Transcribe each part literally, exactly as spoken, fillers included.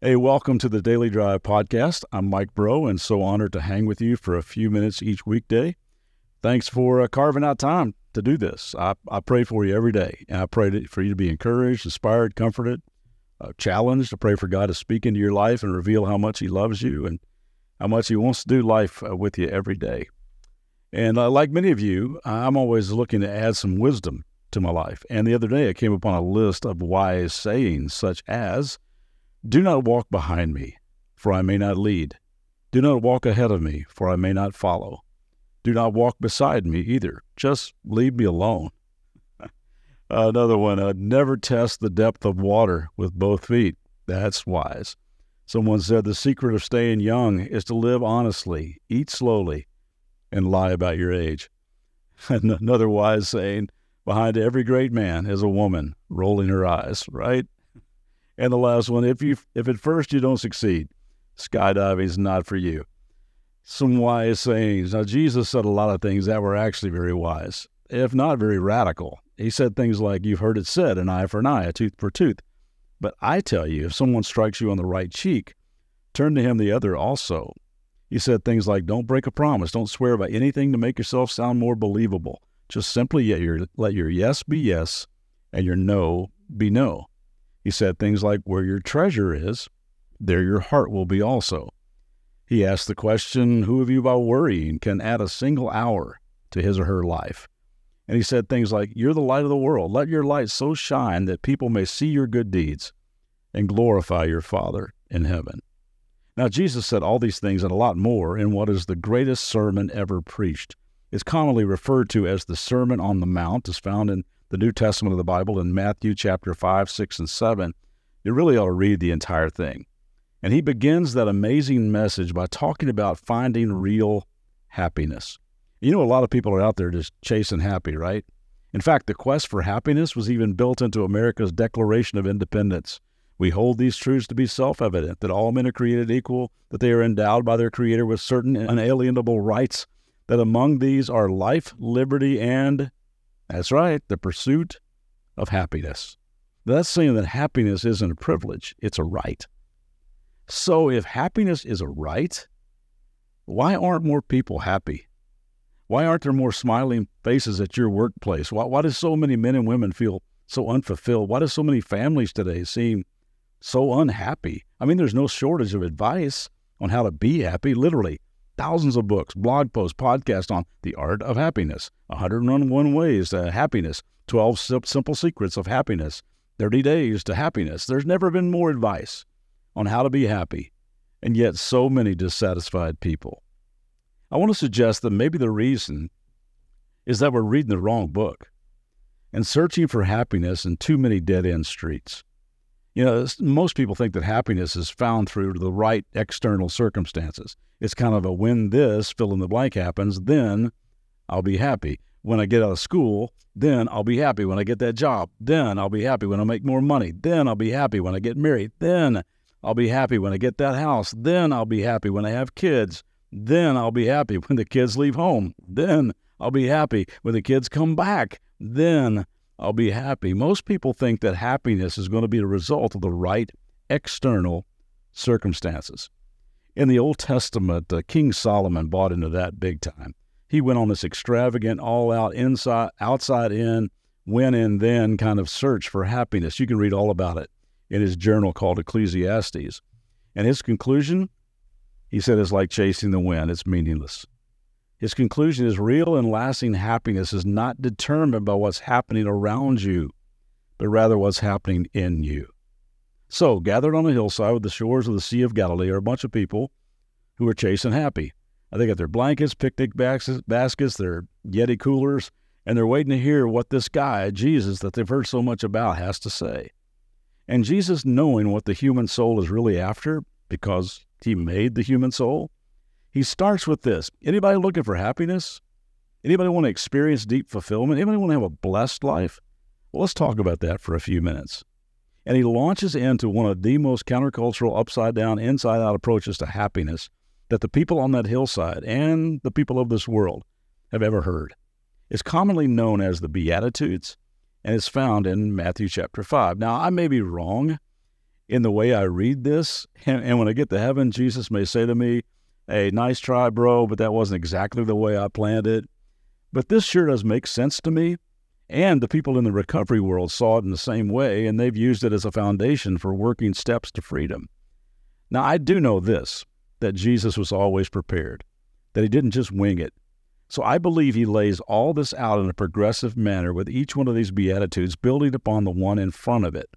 Hey, welcome to the Daily Drive podcast. I'm Mike Breaux, and so honored to hang with you for a few minutes each weekday. Thanks for uh, carving out time to do this. I, I pray for you every day, and I pray for you to be encouraged, inspired, comforted, uh, challenged. I pray for God to speak into your life and reveal how much He loves you and how much He wants to do life uh, with you every day. And uh, like many of you, I'm always looking to add some wisdom to my life. And the other day, I came upon a list of wise sayings such as, "Do not walk behind me, for I may not lead. Do not walk ahead of me, for I may not follow. Do not walk beside me either. Just leave me alone." Another one, uh, never test the depth of water with both feet. That's wise. Someone said the secret of staying young is to live honestly, eat slowly, and lie about your age. Another wise saying, behind every great man is a woman rolling her eyes, right? And the last one, if you if at first you don't succeed, skydiving is not for you. Some wise sayings. Now, Jesus said a lot of things that were actually very wise, if not very radical. He said things like, "You've heard it said, an eye for an eye, a tooth for a tooth. But I tell you, if someone strikes you on the right cheek, turn to him the other also." He said things like, "Don't break a promise. Don't swear by anything to make yourself sound more believable. Just simply let your, let your yes be yes and your no be no." He said things like, "Where your treasure is, there your heart will be also." He asked the question, "Who of you by worrying can add a single hour to his or her life?" And he said things like, "You're the light of the world. Let your light so shine that people may see your good deeds and glorify your Father in heaven." Now, Jesus said all these things and a lot more in what is the greatest sermon ever preached. It's commonly referred to as the Sermon on the Mount. It's found in the New Testament of the Bible in Matthew chapter five, six, and seven, you really ought to read the entire thing. And he begins that amazing message by talking about finding real happiness. You know, a lot of people are out there just chasing happy, right? In fact, the quest for happiness was even built into America's Declaration of Independence. "We hold these truths to be self-evident, that all men are created equal, that they are endowed by their Creator with certain unalienable rights, that among these are life, liberty, and..." That's right, the pursuit of happiness. That's saying that happiness isn't a privilege, it's a right. So if happiness is a right, why aren't more people happy? Why aren't there more smiling faces at your workplace? Why, why do so many men and women feel so unfulfilled? Why do so many families today seem so unhappy? I mean, there's no shortage of advice on how to be happy, literally. Thousands of books, blog posts, podcasts on the art of happiness, one hundred one ways to happiness, twelve simple secrets of happiness, thirty days to happiness. There's never been more advice on how to be happy, and yet so many dissatisfied people. I want to suggest that maybe the reason is that we're reading the wrong book and searching for happiness in too many dead-end streets. You know, most people think that happiness is found through the right external circumstances. It's kind of a when this fill-in-the-blank happens, then I'll be happy. When I get out of school, then I'll be happy. When I get that job, then I'll be happy. When I make more money, then I'll be happy. When I get married, then I'll be happy. When I get that house, then I'll be happy. When I have kids, then I'll be happy. When the kids leave home, then I'll be happy. When the kids come back, then I'll be happy. Most people think that happiness is going to be the result of the right external circumstances. In the Old Testament, uh, King Solomon bought into that big time. He went on this extravagant, all-out, inside, outside-in, when-and-then kind of search for happiness. You can read all about it in his journal called Ecclesiastes. And his conclusion, he said, is like chasing the wind. It's meaningless. His conclusion is real and lasting happiness is not determined by what's happening around you, but rather what's happening in you. So, gathered on a hillside with the shores of the Sea of Galilee are a bunch of people who are chasing happy. They got their blankets, picnic baskets, their Yeti coolers, and they're waiting to hear what this guy, Jesus, that they've heard so much about, has to say. And Jesus, knowing what the human soul is really after, because he made the human soul. He starts with this. Anybody looking for happiness? Anybody want to experience deep fulfillment? Anybody want to have a blessed life? Well, let's talk about that for a few minutes. And he launches into one of the most countercultural, upside-down, inside-out approaches to happiness that the people on that hillside and the people of this world have ever heard. It's commonly known as the Beatitudes, and it's found in Matthew chapter five. Now, I may be wrong in the way I read this, and, and when I get to heaven, Jesus may say to me, "Hey, nice try, bro, but that wasn't exactly the way I planned it." But this sure does make sense to me. And the people in the recovery world saw it in the same way, and they've used it as a foundation for working steps to freedom. Now, I do know this, that Jesus was always prepared, that he didn't just wing it. So I believe he lays all this out in a progressive manner with each one of these Beatitudes, building upon the one in front of it,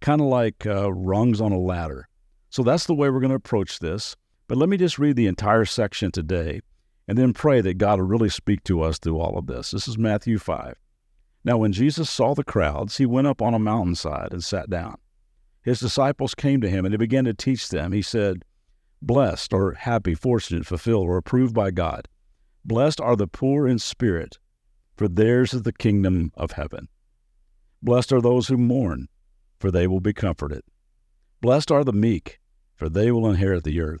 kind of like uh, rungs on a ladder. So that's the way we're going to approach this. But let me just read the entire section today, and then pray that God will really speak to us through all of this. This is Matthew five. Now, when Jesus saw the crowds, he went up on a mountainside and sat down. His disciples came to him, and he began to teach them. He said, "Blessed," or happy, fortunate, fulfilled, or approved by God. "Blessed are the poor in spirit, for theirs is the kingdom of heaven. Blessed are those who mourn, for they will be comforted. Blessed are the meek, for they will inherit the earth.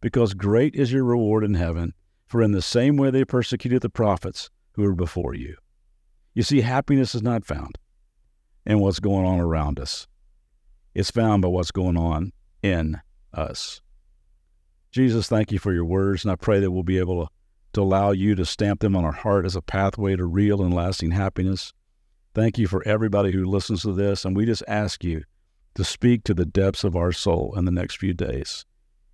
because great is your reward in heaven, for in the same way they persecuted the prophets who were before you." You see, happiness is not found in what's going on around us. It's found by what's going on in us. Jesus, thank you for your words, and I pray that we'll be able to, to allow you to stamp them on our heart as a pathway to real and lasting happiness. Thank you for everybody who listens to this, and we just ask you to speak to the depths of our soul in the next few days.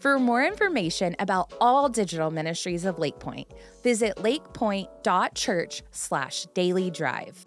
For more information about all digital ministries of Lake Pointe, visit lakepointe.church slash daily drive.